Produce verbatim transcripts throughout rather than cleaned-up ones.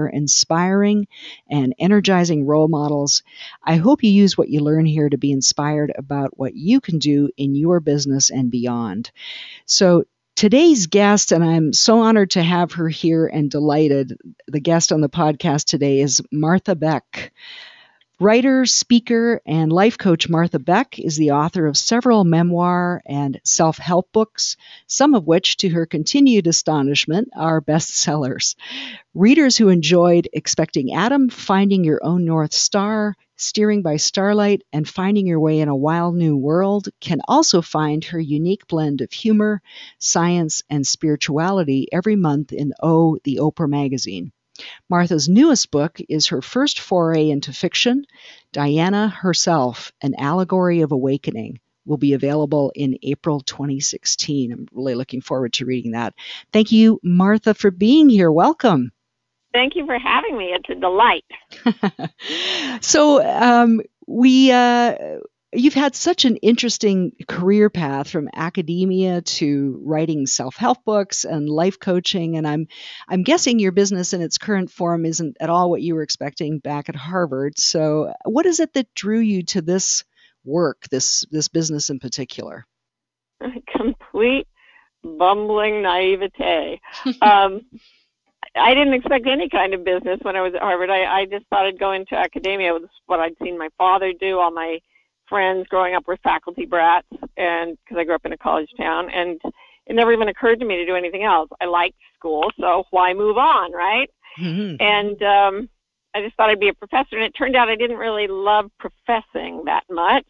inspiring and energizing role models. I hope you use what you learn here to be inspired about what you can do in your business and beyond. So today's guest, and I'm so honored to have her here and delighted, the guest on the podcast today is Martha Beck. Writer, speaker, and life coach Martha Beck is the author of several memoir and self-help books, some of which, to her continued astonishment, are bestsellers. Readers who enjoyed Expecting Adam, Finding Your Own North Star, Steering by Starlight, and Finding Your Way in a Wild New World can also find her unique blend of humor, science, and spirituality every month in O, The Oprah Magazine. Martha's newest book is her first foray into fiction, Diana Herself, An Allegory of Awakening, will be available in April twenty sixteen. I'm really looking forward to reading that. Thank you, Martha, for being here. Welcome. Thank you for having me. It's a delight. So um, we... Uh, You've had such an interesting career path from academia to writing self-help books and life coaching, and I'm I'm guessing your business in its current form isn't at all what you were expecting back at Harvard. So what is it that drew you to this work, this this business in particular? Complete bumbling naivete. um, I didn't expect any kind of business when I was at Harvard. I, I just thought I'd go into academia. It was what I'd seen my father do, all my friends growing up were faculty brats, and because I grew up in a college town, and it never even occurred to me to do anything else. I liked school, so why move on, right? Mm-hmm. And um, I just thought I'd be a professor, and it turned out I didn't really love professing that much.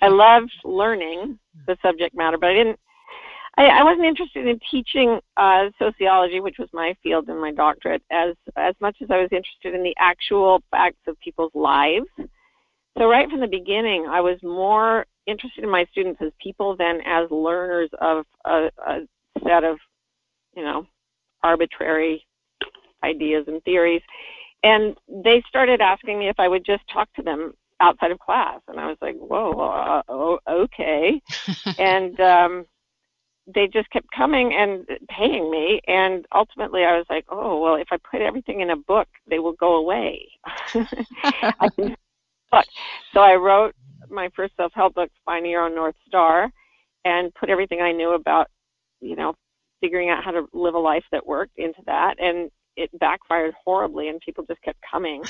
I loved learning the subject matter, but I didn't. I, I wasn't interested in teaching uh, sociology, which was my field in my doctorate, as as much as I was interested in the actual facts of people's lives. So right from the beginning, I was more interested in my students as people than as learners of a, a set of, you know, arbitrary ideas and theories. And they started asking me if I would just talk to them outside of class. And I was like, whoa, uh, okay. and um, they just kept coming and paying me. And ultimately, I was like, oh, well, if I put everything in a book, they will go away. I can book. So I wrote my first self-help book, Finding Your Own North Star, and put everything I knew about, you know, figuring out how to live a life that worked into that. And it backfired horribly, and people just kept coming.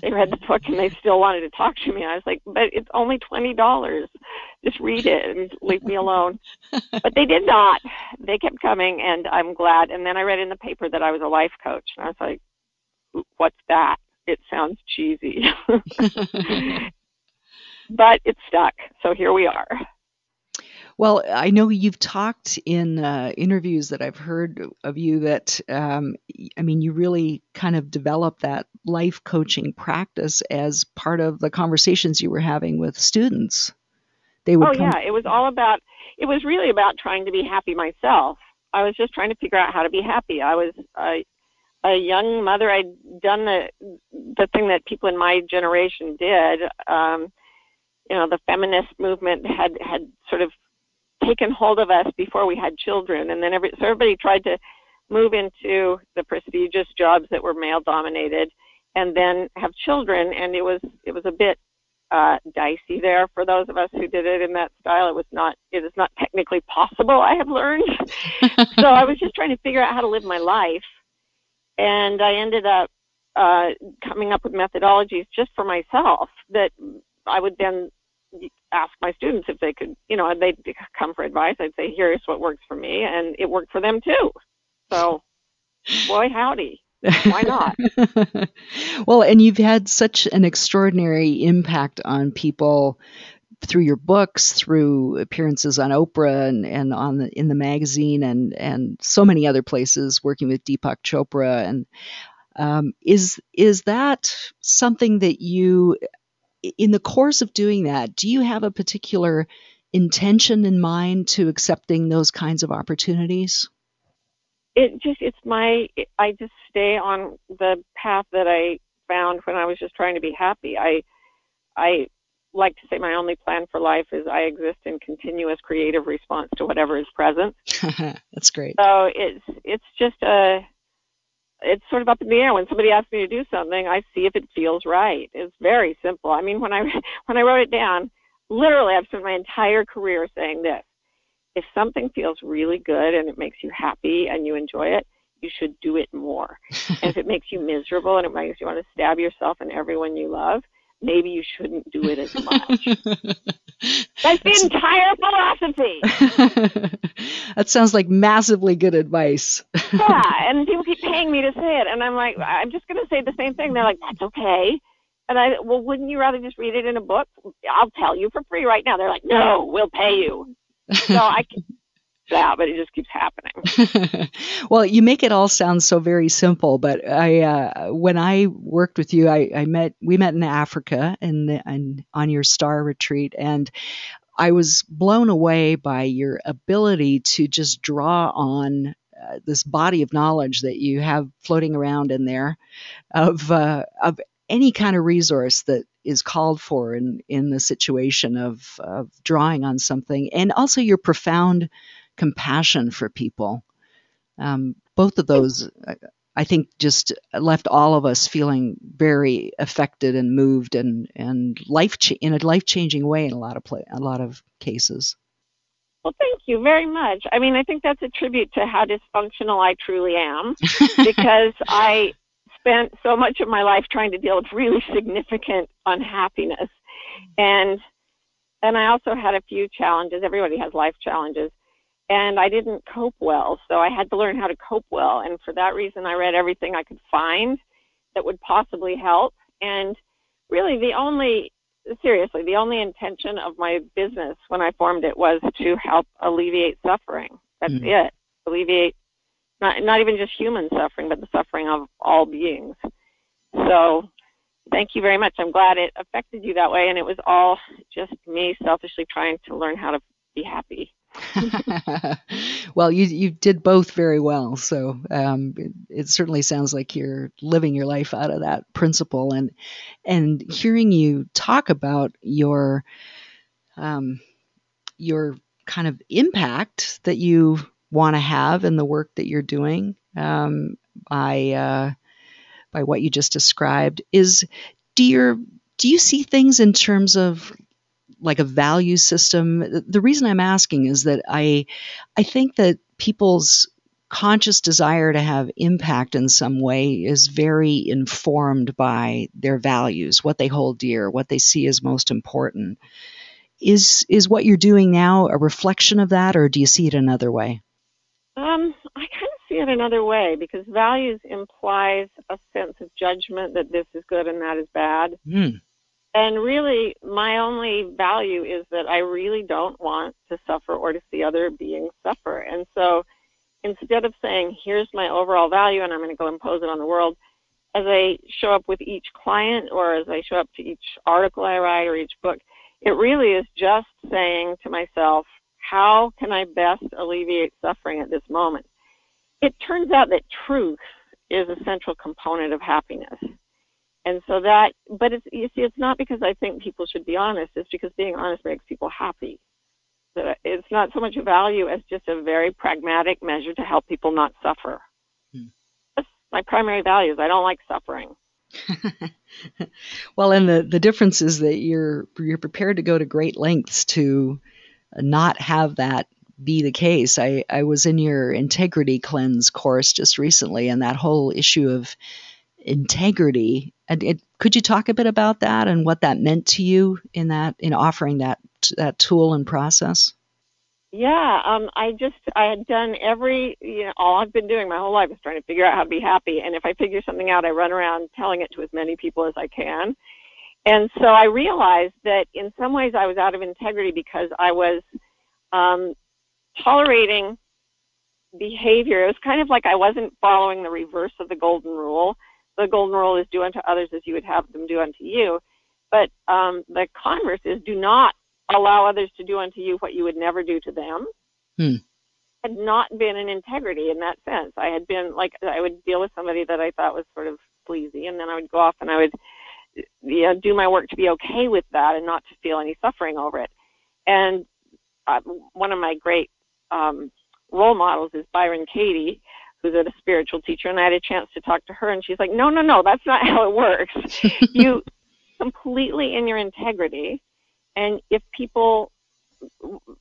They read the book, and they still wanted to talk to me. I was like, but it's only twenty dollars. Just read it and leave me alone. But they did not. They kept coming, and I'm glad. And then I read in the paper that I was a life coach, and I was like, what's that? It sounds cheesy, but it stuck. So here we are. Well, I know you've talked in uh, interviews that I've heard of you that, um, I mean, you really kind of developed that life coaching practice as part of the conversations you were having with students. They would. Oh, come- yeah. It was all about, it was really about trying to be happy myself. I was just trying to figure out how to be happy. I was, I, a young mother. I'd done the the thing that people in my generation did. Um, you know, the feminist movement had, had sort of taken hold of us before we had children. And then every, so everybody tried to move into the prestigious jobs that were male dominated and then have children. And it was, it was a bit uh, dicey there for those of us who did it in that style. It was not, it is not technically possible, I have learned. So I was just trying to figure out how to live my life. And I ended up uh, coming up with methodologies just for myself that I would then ask my students if they could, you know, they'd come for advice. I'd say, here's what works for me. And it worked for them too. So, boy, howdy. Why not? Well, and you've had such an extraordinary impact on people through your books, through appearances on Oprah and, and on the, in the magazine and, and so many other places, working with Deepak Chopra. And Um, is is that something that you, in the course of doing that, do you have a particular intention in mind to accepting those kinds of opportunities? It just, it's my, I just stay on the path that I found when I was just trying to be happy. I, I like to say my only plan for life is I exist in continuous creative response to whatever is present. That's great. So it's, it's just a, it's sort of up in the air. When somebody asks me to do something, I see if it feels right. It's very simple. I mean, when I, when I wrote it down, literally I've spent my entire career saying this. If something feels really good and it makes you happy and you enjoy it, you should do it more. And if it makes you miserable and it makes you want to stab yourself and everyone you love, maybe you shouldn't do it as much. That's the entire philosophy. That sounds like massively good advice. Yeah, and people keep paying me to say it. And I'm like, I'm just going to say the same thing. They're like, that's okay. And I, well, wouldn't you rather just read it in a book? I'll tell you for free right now. They're like, no, we'll pay you. So I can, yeah, but it just keeps happening. Well, you make it all sound so very simple, but I, uh, when I worked with you, I, I met, we met in Africa and and on your star retreat, and I was blown away by your ability to just draw on uh, this body of knowledge that you have floating around in there, of uh, of any kind of resource that is called for in, in the situation of, of drawing on something, and also your profound compassion for people. Um, both of those, I think, just left all of us feeling very affected and moved, and, and life cha- in a life-changing way in a lot of play, a lot of cases. Well, thank you very much. I mean, I think that's a tribute to how dysfunctional I truly am, because I spent so much of my life trying to deal with really significant unhappiness. And and I also had a few challenges. Everybody has life challenges. And I didn't cope well, so I had to learn how to cope well. And for that reason, I read everything I could find that would possibly help. And really the only, seriously, the only intention of my business when I formed it was to help alleviate suffering. That's mm. it. Alleviate Not, not even just human suffering, but the suffering of all beings. So thank you very much. I'm glad it affected you that way. And it was all just me selfishly trying to learn how to be happy. Well, you you did both very well. So um, it, it certainly sounds like you're living your life out of that principle. And, and hearing you talk about your, um, your kind of impact that you want to have in the work that you're doing, um, by uh, by what you just described, is do your do you see things in terms of like a value system? The reason I'm asking is that I I think that people's conscious desire to have impact in some way is very informed by their values, what they hold dear, what they see as most important. Is is what you're doing now a reflection of that, or do you see it another way? Um, I kind of see it another way, because values implies a sense of judgment that this is good and that is bad. Mm. And really, my only value is that I really don't want to suffer or to see other beings suffer. And so instead of saying, here's my overall value and I'm going to go impose it on the world, as I show up with each client or as I show up to each article I write or each book, it really is just saying to myself, how can I best alleviate suffering at this moment? It turns out that truth is a central component of happiness. And so that, but it's, you see, it's not because I think people should be honest. It's because being honest makes people happy. So it's not so much a value as just a very pragmatic measure to help people not suffer. Hmm. That's my primary value is I don't like suffering. Well, and the, the difference is that you're you're prepared to go to great lengths to not have that be the case. I, I was in your Integrity Cleanse course just recently, and that whole issue of integrity. And it, could you talk a bit about that and what that meant to you in that in offering that that tool and process? Yeah, um, I just I had done every you know all I've been doing my whole life is trying to figure out how to be happy, and if I figure something out, I run around telling it to as many people as I can. And so I realized that in some ways I was out of integrity because I was um, tolerating behavior. It was kind of like I wasn't following the reverse of the golden rule, the golden rule is do unto others as you would have them do unto you. But um, the converse is do not allow others to do unto you what you would never do to them. Hmm. Had not been in integrity in that sense. I had been like, I would deal with somebody that I thought was sort of sleazy, and then I would go off and I would, you know, do my work to be okay with that and not to feel any suffering over it. And uh, one of my great um, role models is Byron Katie, who's a spiritual teacher, and I had a chance to talk to her, and she's like, no, no, no, that's not how it works. You completely in your integrity, and if people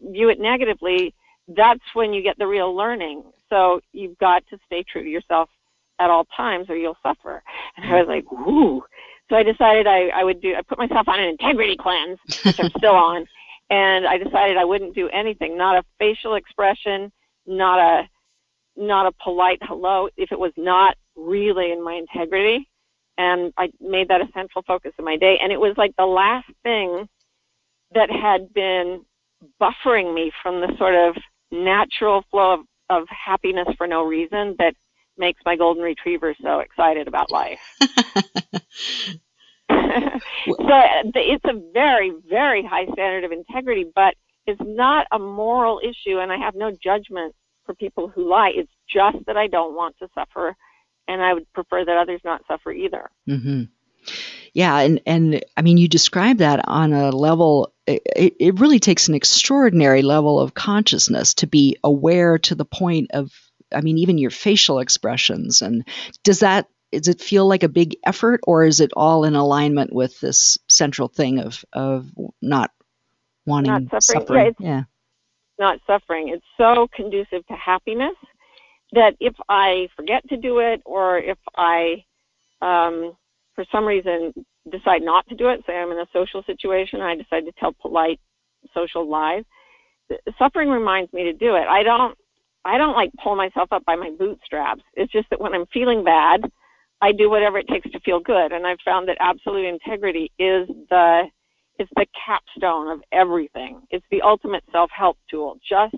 view it negatively, that's when you get the real learning. So you've got to stay true to yourself at all times or you'll suffer. And I was like, whoo. So I decided I, I would do, I put myself on an integrity cleanse, which I'm still on. And I decided I wouldn't do anything, not a facial expression, not a, not a polite hello, if it was not really in my integrity. And I made that a central focus of my day. And it was like the last thing that had been buffering me from the sort of natural flow of, of happiness for no reason that makes my golden retriever so excited about life. So it's a very, very high standard of integrity, but it's not a moral issue, and I have no judgment for people who lie. It's just that I don't want to suffer, and I would prefer that others not suffer either. Mm-hmm. Yeah, and, and I mean, you describe that on a level, it, it really takes an extraordinary level of consciousness to be aware to the point of, I mean, even your facial expressions. And does that, does it feel like a big effort, or is it all in alignment with this central thing of, of not wanting not suffering? suffering? Yeah, it's yeah. Not suffering. It's so conducive to happiness that if I forget to do it, or if I... Um, for some reason, decide not to do it, say I'm in a social situation, I decide to tell polite social lies, suffering reminds me to do it. I don't, I don't like pull myself up by my bootstraps. It's just that when I'm feeling bad, I do whatever it takes to feel good. And I've found that absolute integrity is the, it's the capstone of everything. It's the ultimate self-help tool. Just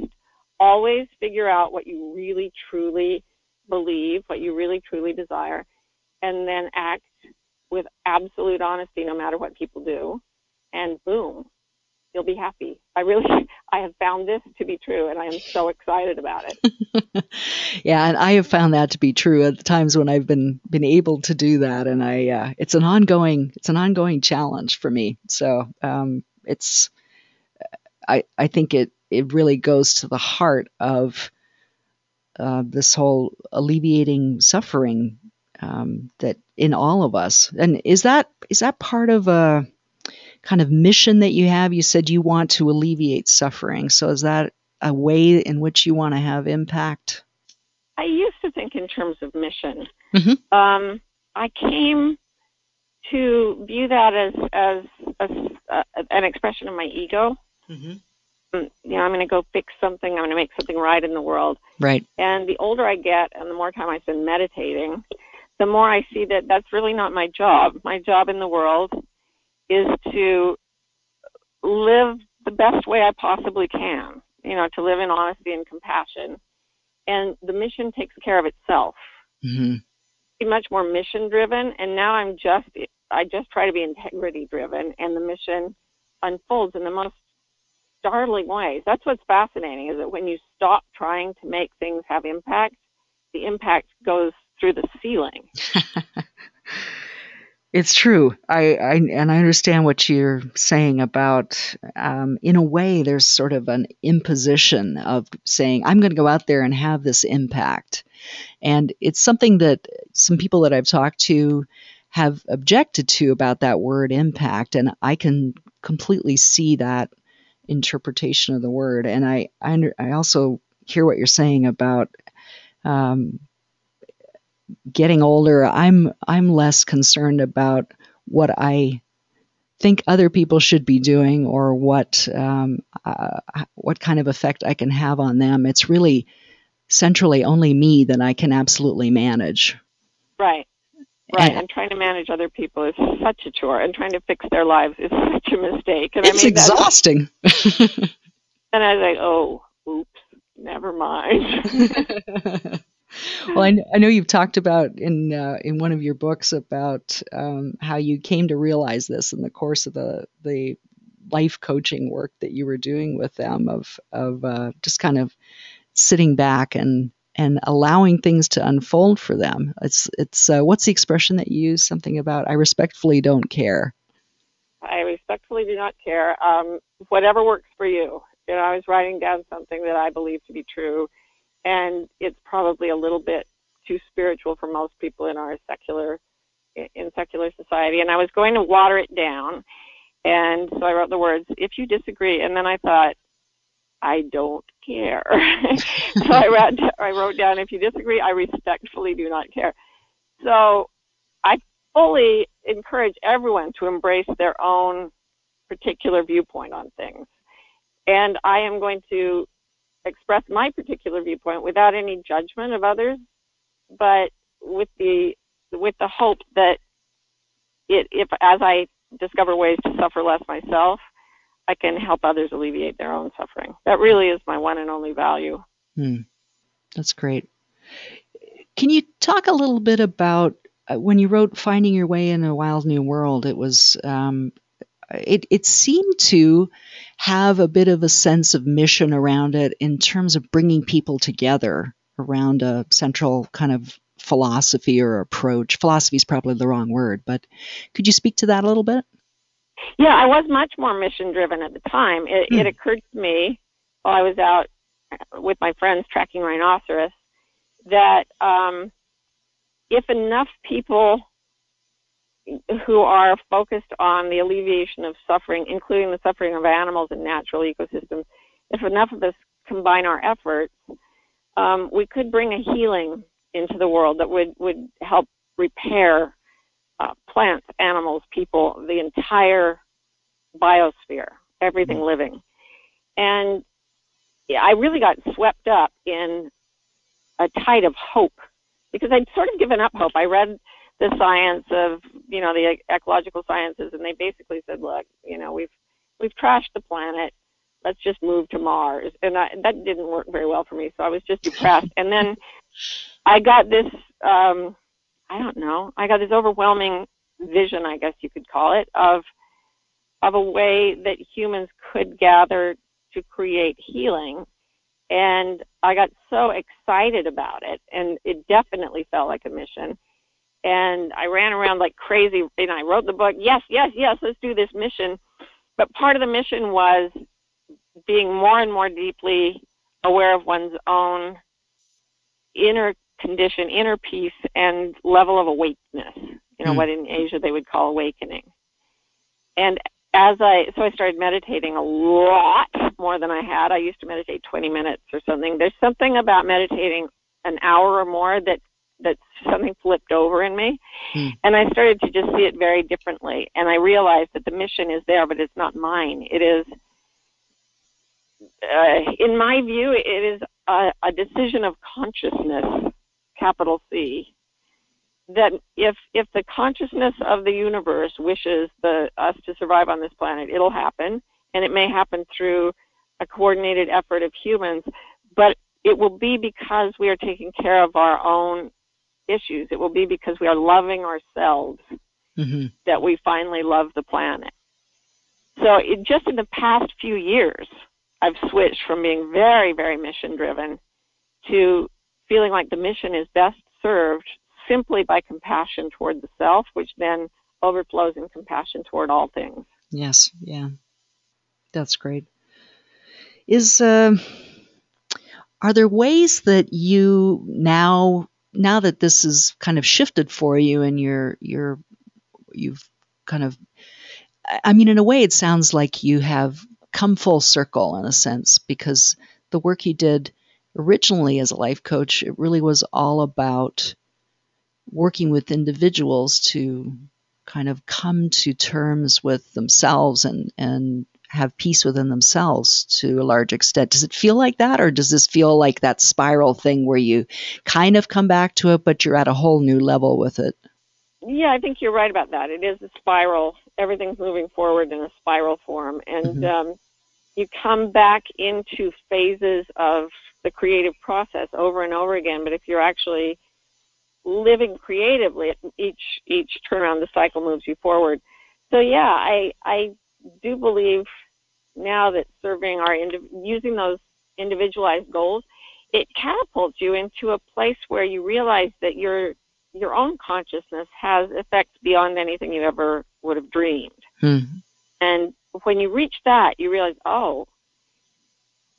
always figure out what you really, truly believe, what you really, truly desire, and then act with absolute honesty, no matter what people do, and boom, you'll be happy. I really, I have found this to be true, and I am so excited about it. Yeah, and I have found that to be true at the times when I've been been able to do that, and I, uh, it's an ongoing, it's an ongoing challenge for me. So um, it's, I, I think it, it really goes to the heart of uh, this whole alleviating suffering um, that. In all of us. And is that is that part of a kind of mission that you have? You said you want to alleviate suffering. So is that a way in which you want to have impact? I used to think in terms of mission. Mm-hmm. Um, I came to view that as, as, as uh, an expression of my ego. Mm-hmm. You know, I'm going to go fix something. I'm going to make something right in the world. Right. And the older I get and the more time I spend meditating, the more I see that that's really not my job. My job in the world is to live the best way I possibly can, you know, to live in honesty and compassion. And the mission takes care of itself. Mm-hmm. It's much more mission-driven, and now I'm just, I just try to be integrity-driven, and the mission unfolds in the most startling ways. That's what's fascinating, is that when you stop trying to make things have impact, the impact goes through the ceiling. It's true. I, I and I understand what you're saying about, um, in a way, there's sort of an imposition of saying, I'm going to go out there and have this impact. And it's something that some people that I've talked to have objected to about that word impact. And I can completely see that interpretation of the word. And I, I, I also hear what you're saying about, um, getting older, I'm I'm less concerned about what I think other people should be doing or what um, uh, what kind of effect I can have on them. It's really centrally only me that I can absolutely manage. Right, right. And, and trying to manage other people is such a chore, and trying to fix their lives is such a mistake. And it's I mean, exhausting. And I was like, oh, oops, never mind. Well, I, I know you've talked about in uh, in one of your books about um, how you came to realize this in the course of the the life coaching work that you were doing with them, of of uh, just kind of sitting back and and allowing things to unfold for them. It's it's uh, what's the expression that you use? Something about I respectfully don't care. I respectfully do not care. Um, whatever works for you. You know, I was writing down something that I believe to be true. And it's probably a little bit too spiritual for most people in our secular, in secular society. And I was going to water it down. And so I wrote the words, if you disagree. And then I thought, I don't care. So I wrote, I wrote down, if you disagree, I respectfully do not care. So I fully encourage everyone to embrace their own particular viewpoint on things. And I am going to express my particular viewpoint without any judgment of others, but with the with the hope that it, if as I discover ways to suffer less myself, I can help others alleviate their own suffering. That really is my one and only value. Hmm. That's great. Can you talk a little bit about uh, when you wrote "Finding Your Way in a Wild New World"? It was um, it it seemed to have a bit of a sense of mission around it in terms of bringing people together around a central kind of philosophy or approach. Philosophy is probably the wrong word, but could you speak to that a little bit? Yeah, I was much more mission-driven at the time. It, mm. it occurred to me while I was out with my friends tracking rhinoceros that um, if enough people who are focused on the alleviation of suffering, including the suffering of animals and natural ecosystems, if enough of us combine our efforts, um, we could bring a healing into the world that would, would help repair uh, plants, animals, people, the entire biosphere, everything living. And I really got swept up in a tide of hope because I'd sort of given up hope. I read the science of, you know, the ecological sciences, and they basically said, look, you know, we've we've trashed the planet. Let's just move to Mars. And I, that didn't work very well for me, so I was just depressed. And then I got this, um, I don't know, I got this overwhelming vision, I guess you could call it, of of a way that humans could gather to create healing. And I got so excited about it, and it definitely felt like a mission. And I ran around like crazy, and I wrote the book, yes, yes, yes, let's do this mission. But part of the mission was being more and more deeply aware of one's own inner condition, inner peace, and level of awakeness, you know, mm-hmm. what in Asia they would call awakening. And as I, so I started meditating a lot more than I had. I used to meditate twenty minutes or something. There's something about meditating an hour or more that that something flipped over in me. Hmm. And I started to just see it very differently. And I realized that the mission is there, but it's not mine. It is, uh, in my view, it is a, a decision of consciousness, capital C, that if if the consciousness of the universe wishes the, us to survive on this planet, it'll happen. And it may happen through a coordinated effort of humans, but it will be because we are taking care of our own issues. It will be because we are loving ourselves mm-hmm. that we finally love the planet. So it, just in the past few years, I've switched from being very, very mission-driven to feeling like the mission is best served simply by compassion toward the self, which then overflows in compassion toward all things. Yes, yeah. That's great. Is uh, are there ways that you now... now that this is kind of shifted for you and you're, you're, you've kind of, I mean, in a way it sounds like you have come full circle in a sense, because the work you did originally as a life coach, it really was all about working with individuals to kind of come to terms with themselves and, and have peace within themselves to a large extent. Does it feel like that, or does this feel like that spiral thing where you kind of come back to it, but you're at a whole new level with it? Yeah, I think you're right about that. It is a spiral. Everything's moving forward in a spiral form. And mm-hmm. um, you come back into phases of the creative process over and over again. But if you're actually living creatively, each each turnaround, the cycle moves you forward. So yeah, I I do believe now that serving our using those individualized goals, it catapults you into a place where you realize that your your own consciousness has effects beyond anything you ever would have dreamed. Mm-hmm. And when you reach that, you realize, oh,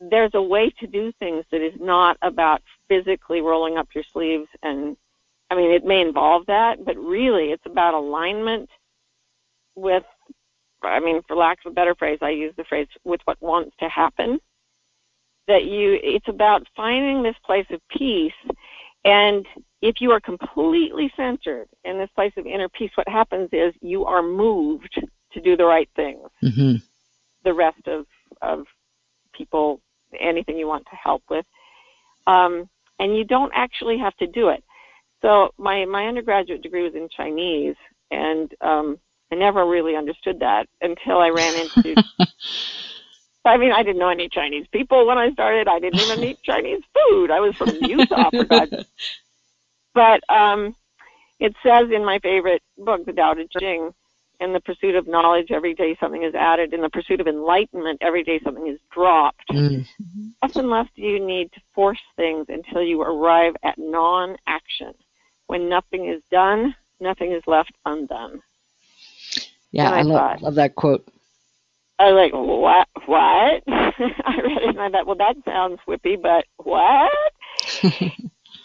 there's a way to do things that is not about physically rolling up your sleeves. And I mean, it may involve that, but really it's about alignment with, I mean, for lack of a better phrase, I use the phrase with what wants to happen. That you, it's about finding this place of peace. And if you are completely centered in this place of inner peace, what happens is you are moved to do the right things. Mm-hmm. The rest of, of people, anything you want to help with. Um, and you don't actually have to do it. So my, my undergraduate degree was in Chinese, and um, I never really understood that until I ran into... I mean, I didn't know any Chinese people when I started. I didn't even eat Chinese food. I was from Utah, for God's sake. But um, it says in my favorite book, The Tao Te Ching, in the pursuit of knowledge, every day something is added. In the pursuit of enlightenment, every day something is dropped. Mm-hmm. Often left you need to force things until you arrive at non-action. When nothing is done, nothing is left undone. Yeah, I, I love, thought, love that quote. I was like, what? What? I read it and I thought, well, that sounds whippy, but what?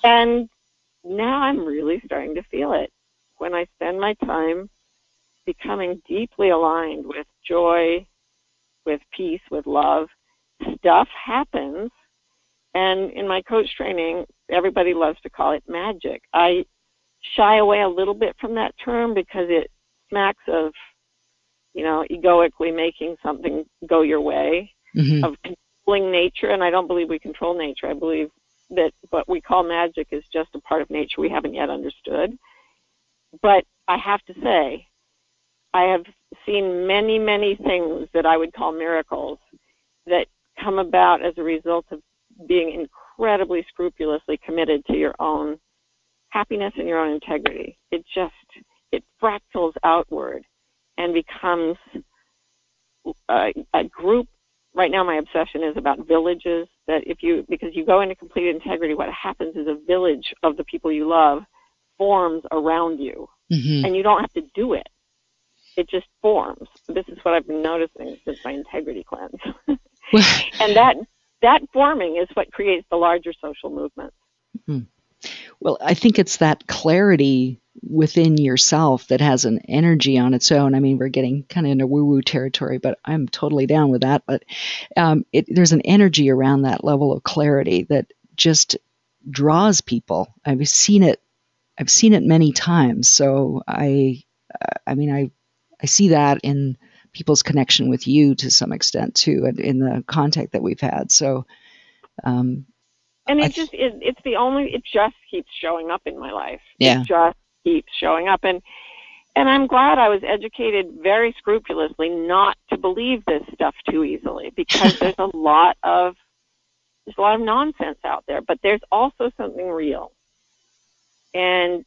And now I'm really starting to feel it when I spend my time becoming deeply aligned with joy, with peace, with love. Stuff happens. And in my coach training, everybody loves to call it magic. I shy away a little bit from that term because it smacks of, you know, egoically making something go your way, mm-hmm. of controlling nature. And I don't believe we control nature. I believe that what we call magic is just a part of nature we haven't yet understood. But I have to say, I have seen many, many things that I would call miracles that come about as a result of being incredibly scrupulously committed to your own happiness and your own integrity. It just, it fractals outward and becomes a, a group. Right now my obsession is about villages, that if you, because you go into complete integrity, what happens is a village of the people you love forms around you, mm-hmm. and you don't have to do it. It just forms. This is what I've been noticing since my integrity cleanse. And that, that forming is what creates the larger social movement. Mm-hmm. Well, I think it's that clarity within yourself that has an energy on its own. I mean, we're getting kind of into woo-woo territory, but I'm totally down with that. But um, it, there's an energy around that level of clarity that just draws people. I've seen it. I've seen it many times. So I, I mean, I, I see that in people's connection with you to some extent too, and in the contact that we've had. So. Um, and it just, it, it's the only, it just keeps showing up in my life. Yeah. It just keeps showing up. And, and I'm glad I was educated very scrupulously not to believe this stuff too easily, because there's a lot of, there's a lot of nonsense out there, but there's also something real. And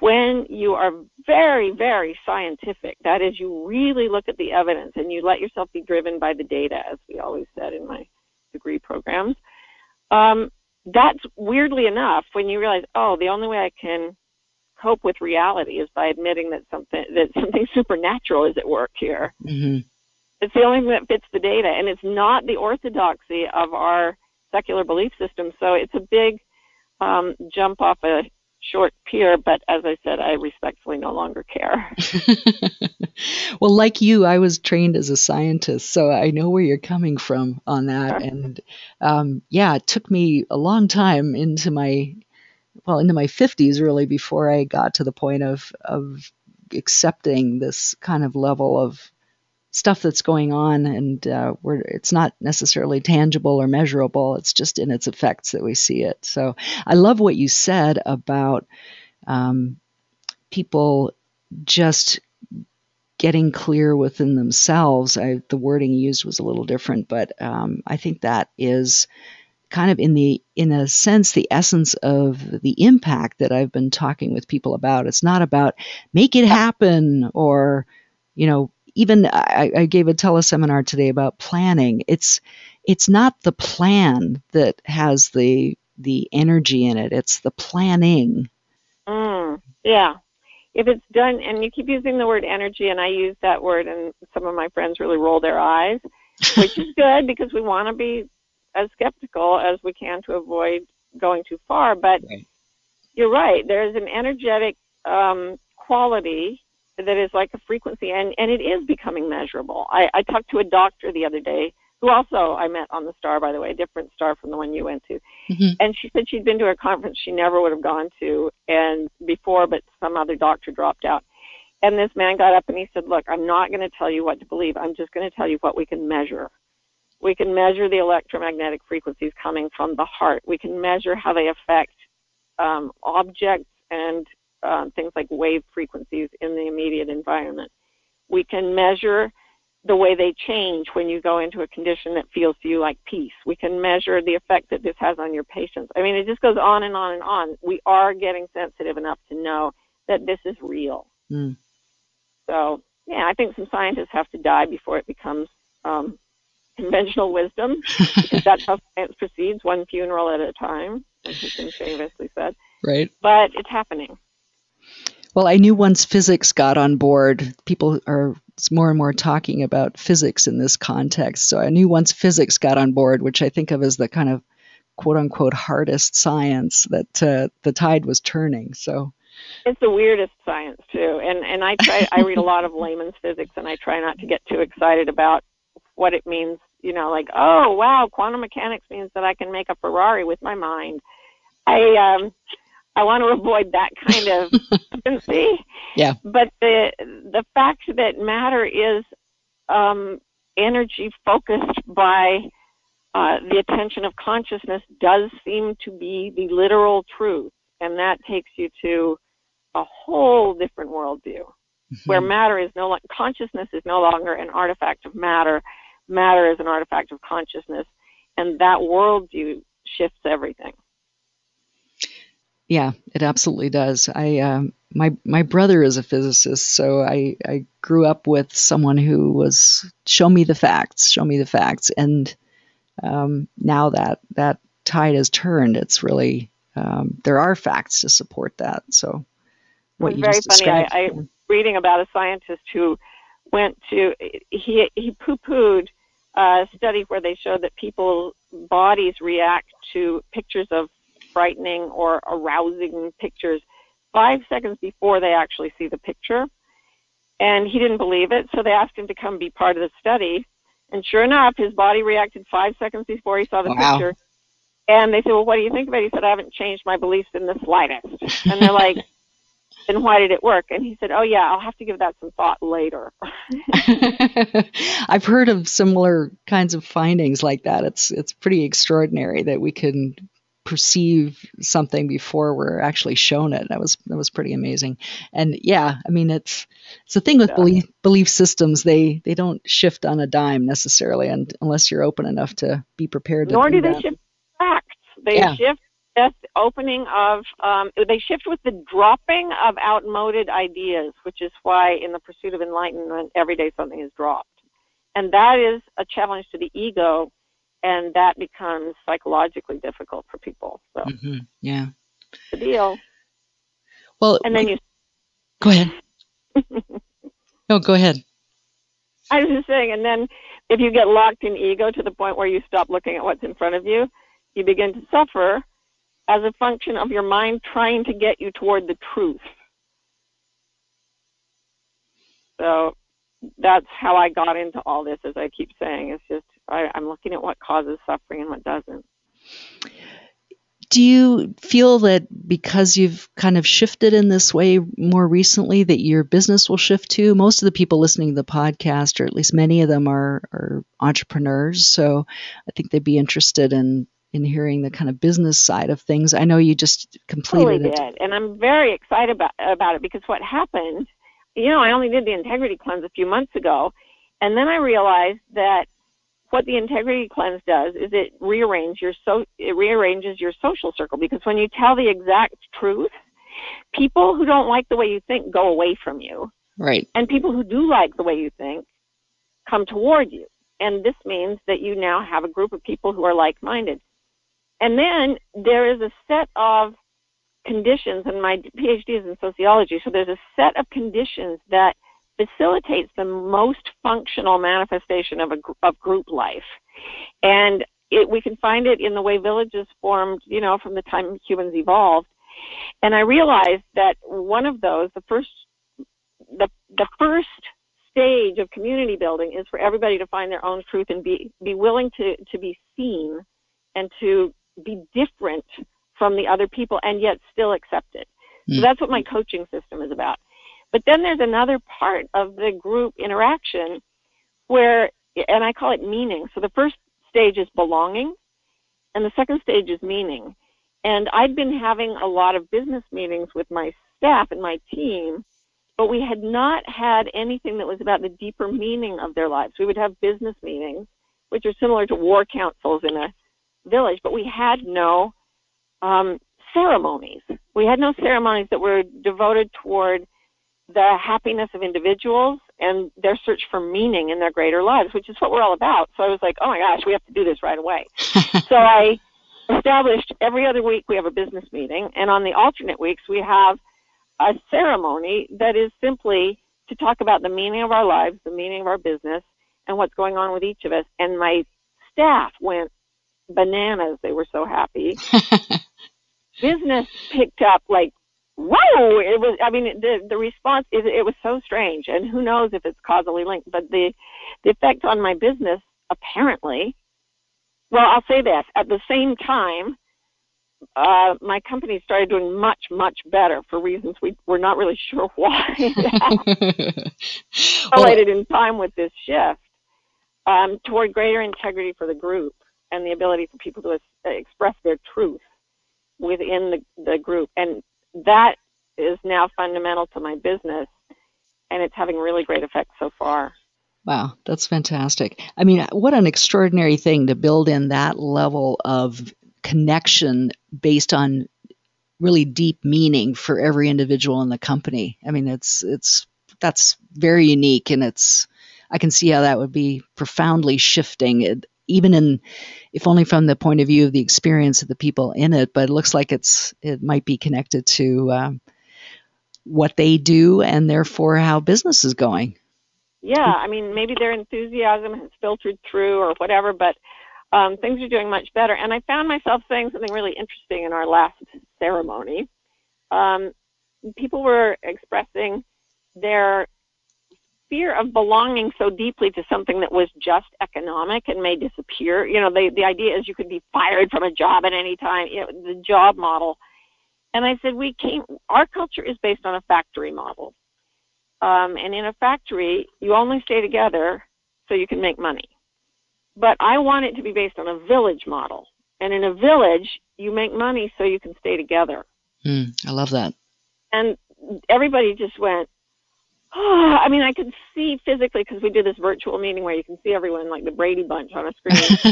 when you are very, very scientific, that is, you really look at the evidence and you let yourself be driven by the data, as we always said in my degree programs, um, that's weirdly enough when you realize, oh, the only way I can cope with reality is by admitting that something that something supernatural is at work here. Mm-hmm. It's the only thing that fits the data, and it's not the orthodoxy of our secular belief system. So it's a big um, jump off a short pier, but as I said, I respectfully no longer care. Well, like you, I was trained as a scientist, so I know where you're coming from on that. And um, yeah, it took me a long time into my, well, into my fifties really, before I got to the point of, of accepting this kind of level of stuff that's going on, and uh, we're, it's not necessarily tangible or measurable. It's just in its effects that we see it. So I love what you said about um, people just getting clear within themselves. I, the wording used was a little different, but um, I think that is kind of in the, in a sense, the essence of the impact that I've been talking with people about. It's not about make it happen or, you know, even I, I gave a teleseminar today about planning. It's, it's not the plan that has the, the energy in it. It's the planning. Mm, yeah. If it's done, and you keep using the word energy, and I use that word, and some of my friends really roll their eyes, which is good because we want to be as skeptical as we can to avoid going too far. But right. You're right. There is an energetic um, quality that is like a frequency, and, and it is becoming measurable. I, I talked to a doctor the other day, who also I met on the star, by the way, a different star from the one you went to. Mm-hmm. And she said she'd been to a conference she never would have gone to and before, but some other doctor dropped out. And this man got up and he said, look, I'm not going to tell you what to believe. I'm just going to tell you what we can measure. We can measure the electromagnetic frequencies coming from the heart. We can measure how they affect um, objects and um, things like wave frequencies in the immediate environment. We can measure the way they change when you go into a condition that feels to you like peace. We can measure the effect that this has on your patients. I mean, it just goes on and on and on. We are getting sensitive enough to know that this is real. Mm. So, yeah, I think some scientists have to die before it becomes um, conventional wisdom, because that's how science proceeds, one funeral at a time, as has been famously said. Right. But it's happening. Well, I knew once physics got on board, people are more and more talking about physics in this context. So I knew once physics got on board, which I think of as the kind of quote unquote hardest science, that uh, the tide was turning. So it's the weirdest science too. And and I try I read a lot of layman's physics, and I try not to get too excited about what it means, you know, like, oh wow, quantum mechanics means that I can make a Ferrari with my mind. I um I want to avoid that kind of tendency. Yeah. But the the fact that matter is um, energy focused by uh, the attention of consciousness does seem to be the literal truth, and that takes you to a whole different worldview, mm-hmm. where matter is no consciousness is no longer an artifact of matter. Matter is an artifact of consciousness, and that worldview shifts everything. Yeah, it absolutely does. I um, my my brother is a physicist, so I, I grew up with someone who was show me the facts, show me the facts, and um, now that that tide has turned, it's really um, there are facts to support that. So, what it's you very just described funny. I, I'm reading about a scientist who went to he he poo pooed a study where they showed that people's bodies react to pictures of frightening or arousing pictures five seconds before they actually see the picture. And he didn't believe it, so they asked him to come be part of the study. And sure enough, his body reacted five seconds before he saw the wow. picture. And they said, well, what do you think about it? He said, I haven't changed my beliefs in the slightest. And they're like, then why did it work? And he said, oh, yeah, I'll have to give that some thought later. I've heard of similar kinds of findings like that. It's, it's pretty extraordinary that we can perceive something before we're actually shown it. That was that was pretty amazing. And yeah, I mean, it's it's the thing with yeah. belief belief systems. They they don't shift on a dime necessarily, and unless you're open enough to be prepared. Nor to do, do they that. shift facts. They yeah. shift just opening of. Um, they shift with the dropping of outmoded ideas, which is why in the pursuit of enlightenment, every day something is dropped, and that is a challenge to the ego. And that becomes psychologically difficult for people. So, mm-hmm. yeah, the deal. Well, and then we, you go ahead. No, go ahead. I was just saying, and then if you get locked in ego to the point where you stop looking at what's in front of you, you begin to suffer as a function of your mind trying to get you toward the truth. So that's how I got into all this, as I keep saying. It's just I, I'm looking at what causes suffering and what doesn't. Do you feel that because you've kind of shifted in this way more recently that your business will shift too? Most of the people listening to the podcast, or at least many of them, are, are entrepreneurs. So I think they'd be interested in, in hearing the kind of business side of things. I know you just completed totally it. Did. And I'm very excited about, about it because what happened, you know, I only did the integrity cleanse a few months ago. And then I realized that what the integrity cleanse does is it rearranges your so it rearranges your social circle, because when you tell the exact truth, people who don't like the way you think go away from you. Right. And people who do like the way you think come toward you. And this means that you now have a group of people who are like-minded. And then there is a set of conditions, and my PhD is in sociology, so there's a set of conditions that facilitates the most functional manifestation of a of group life. And it, we can find it in the way villages formed, you know, from the time humans evolved. And I realized that one of those, the first, the the first stage of community building is for everybody to find their own truth and be, be willing to, to be seen and to be different from the other people and yet still accepted. So that's what my coaching system is about. But then there's another part of the group interaction where, and I call it meaning. So the first stage is belonging, and the second stage is meaning. And I'd been having a lot of business meetings with my staff and my team, but we had not had anything that was about the deeper meaning of their lives. We would have business meetings, which are similar to war councils in a village, but we had no um, ceremonies. We had no ceremonies that were devoted toward the happiness of individuals and their search for meaning in their greater lives, which is what we're all about. So I was like, oh my gosh, we have to do this right away. So I established every other week we have a business meeting, and on the alternate weeks we have a ceremony that is simply to talk about the meaning of our lives, the meaning of our business, and what's going on with each of us. And my staff went bananas. They were so happy. Business picked up like, whoa! It was, I mean, the the response, is it was so strange. And who knows if it's causally linked, but the, the effect on my business, apparently, well, I'll say this, at the same time, Uh, my company started doing much, much better for reasons we were not really sure why. Related well, in time with this shift um, toward greater integrity for the group and the ability for people to express their truth within the, the group. And that is now fundamental to my business, and it's having really great effects so far. Wow, that's fantastic. I mean, what an extraordinary thing to build in that level of connection based on really deep meaning for every individual in the company. I mean, it's it's that's very unique, and it's I can see how that would be profoundly shifting, it, even in if only from the point of view of the experience of the people in it. But it looks like it's it might be connected to um, what they do and therefore how business is going. Yeah, I mean, maybe their enthusiasm has filtered through or whatever, but Um, things are doing much better. And I found myself saying something really interesting in our last ceremony. Um, people were expressing their fear of belonging so deeply to something that was just economic and may disappear. You know, they, the idea is you could be fired from a job at any time, you know, the job model. And I said, we came, our culture is based on a factory model. Um, and in a factory, you only stay together so you can make money. But I want it to be based on a village model. And in a village, you make money so you can stay together. Mm, I love that. And everybody just went, oh, I mean, I could see physically, because we did this virtual meeting where you can see everyone like the Brady Bunch on a screen.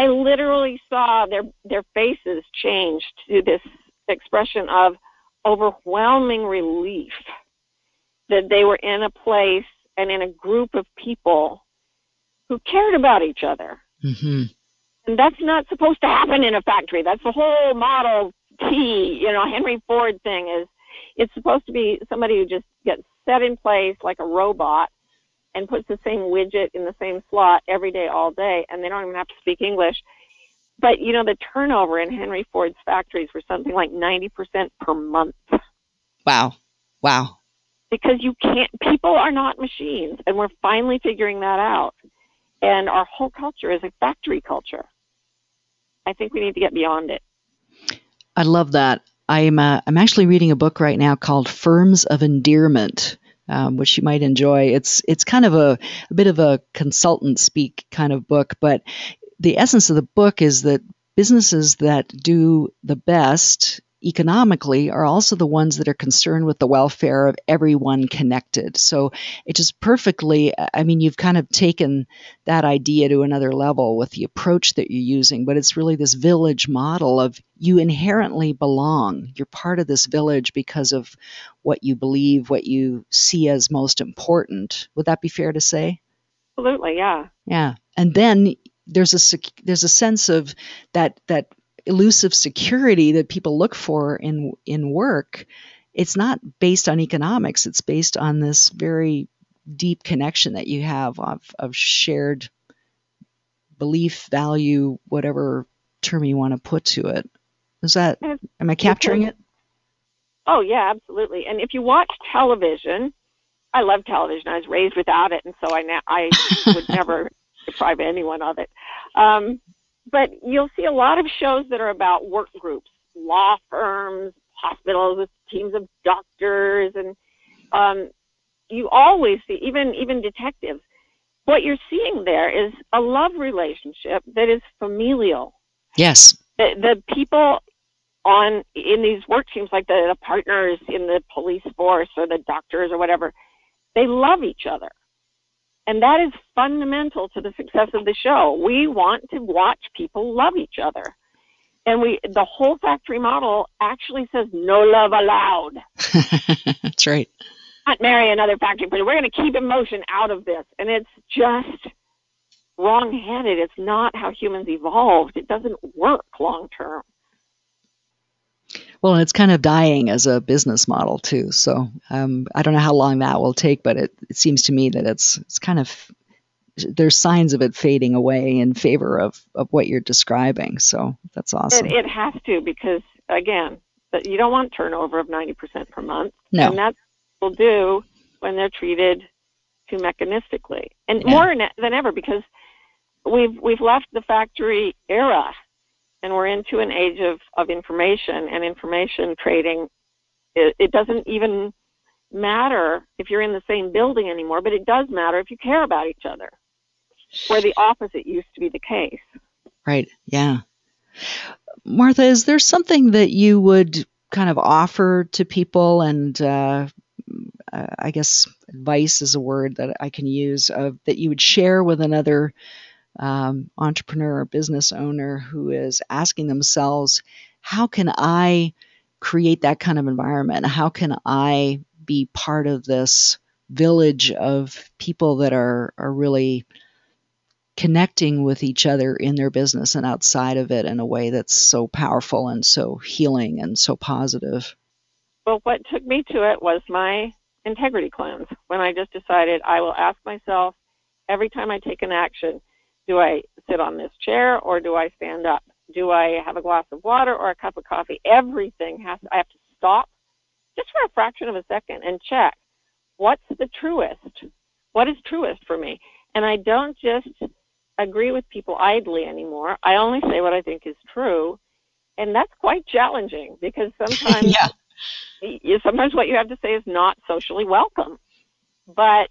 I literally saw their, their faces change to this expression of overwhelming relief that they were in a place and in a group of people who cared about each other. Mm-hmm. And that's not supposed to happen in a factory. That's the whole Model T, you know, Henry Ford thing is, it's supposed to be somebody who just gets set in place like a robot and puts the same widget in the same slot every day, all day, and they don't even have to speak English. But, you know, the turnover in Henry Ford's factories were something like ninety percent per month. Wow. Wow. Because you can't, people are not machines, and we're finally figuring that out. And our whole culture is a factory culture. I think we need to get beyond it. I love that. I'm uh, I'm actually reading a book right now called Firms of Endearment, um, which you might enjoy. It's it's kind of a, a bit of a consultant speak kind of book, but the essence of the book is that businesses that do the best economically are also the ones that are concerned with the welfare of everyone connected. So it just perfectly, I mean, you've kind of taken that idea to another level with the approach that you're using, but it's really this village model of you inherently belong. You're part of this village because of what you believe, what you see as most important. Would that be fair to say? Absolutely, yeah. Yeah. And then there's a sec- there's a sense of that that elusive security that people look for in in work. It's not based on economics. It's based on this very deep connection that you have of, of shared belief, value, whatever term you want to put to it. Is that, am I capturing it? Oh, yeah, absolutely. And if you watch television, I love television. I was raised without it, and so I, na- I would never deprive anyone of it. Um, but you'll see a lot of shows that are about work groups, law firms, hospitals with teams of doctors, and um, you always see, even even detectives, what you're seeing there is a love relationship that is familial. Yes. The, the people on in these work teams, like the, the partners in the police force or the doctors or whatever, they love each other. And that is fundamental to the success of the show. We want to watch people love each other. And we the whole factory model actually says no love allowed. That's right. Not marry another factory, but we're going to keep emotion out of this. And it's just wrong-headed. It's not how humans evolved. It doesn't work long-term. Well, and it's kind of dying as a business model too. So um, I don't know how long that will take, but it, it seems to me that it's it's kind of there's signs of it fading away in favor of, of what you're describing. So that's awesome. It, it has to because again, but you don't want turnover of ninety percent per month. No, and that's what people do when they're treated too mechanistically, and yeah. more than ever because we've we've left the factory era. And we're into an age of, of information and information trading. It, it doesn't even matter if you're in the same building anymore, but it does matter if you care about each other, where the opposite used to be the case. Right, yeah. Martha, is there something that you would kind of offer to people and uh, I guess advice is a word that I can use, uh, that you would share with another Um, entrepreneur or business owner who is asking themselves, how can I create that kind of environment? How can I be part of this village of people that are, are really connecting with each other in their business and outside of it in a way that's so powerful and so healing and so positive? Well, what took me to it was my integrity cleanse, when I just decided I will ask myself every time I take an action, do I sit on this chair or do I stand up? Do I have a glass of water or a cup of coffee? Everything has to, I have to stop just for a fraction of a second and check what's the truest? What is truest for me? And I don't just agree with people idly anymore. I only say what I think is true. And that's quite challenging because sometimes yeah. sometimes what you have to say is not socially welcome. But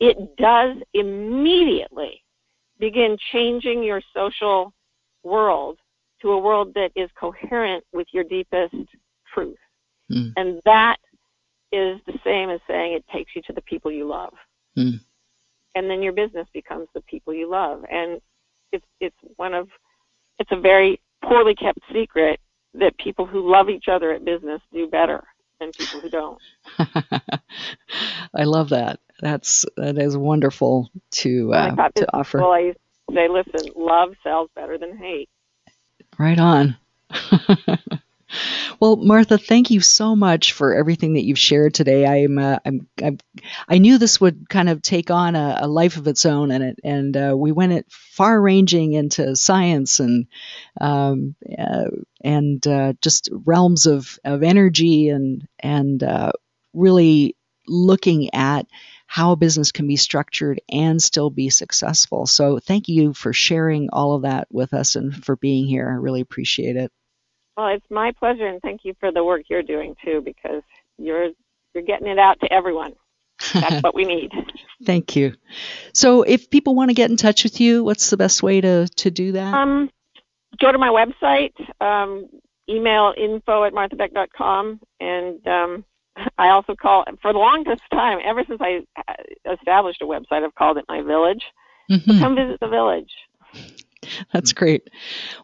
it does immediately begin changing your social world to a world that is coherent with your deepest truth. Mm. And that is the same as saying it takes you to the people you love. Mm. And then your business becomes the people you love. And it's it's one of, it's a very poorly kept secret that people who love each other at business do better than people who don't. I love that. That's that is wonderful to uh, oh to offer. Well, I say, listen, love sells better than hate. Right on. Well, Martha, thank you so much for everything that you've shared today. I'm, uh, I'm, I'm I knew this would kind of take on a, a life of its own, and it, and uh, we went it far ranging into science and um, uh, and uh, just realms of, of energy and and uh, really looking at how a business can be structured and still be successful. So thank you for sharing all of that with us and for being here. I really appreciate it. Well, it's my pleasure, and thank you for the work you're doing too, because you're you're getting it out to everyone. That's what we need. Thank you. So if people want to get in touch with you, what's the best way to, to do that? Um, go to my website, um, email info at Martha Beck dot com. And um, I also call, for the longest time, ever since I established a website, I've called it my village. Mm-hmm. So come visit the village. That's great.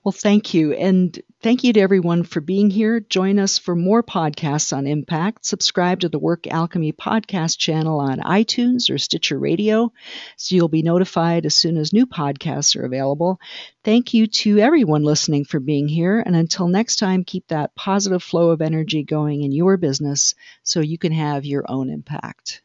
Well, thank you. And thank you to everyone for being here. Join us for more podcasts on impact. Subscribe to the Work Alchemy podcast channel on iTunes or Stitcher Radio, so you'll be notified as soon as new podcasts are available. Thank you to everyone listening for being here. And until next time, keep that positive flow of energy going in your business so you can have your own impact.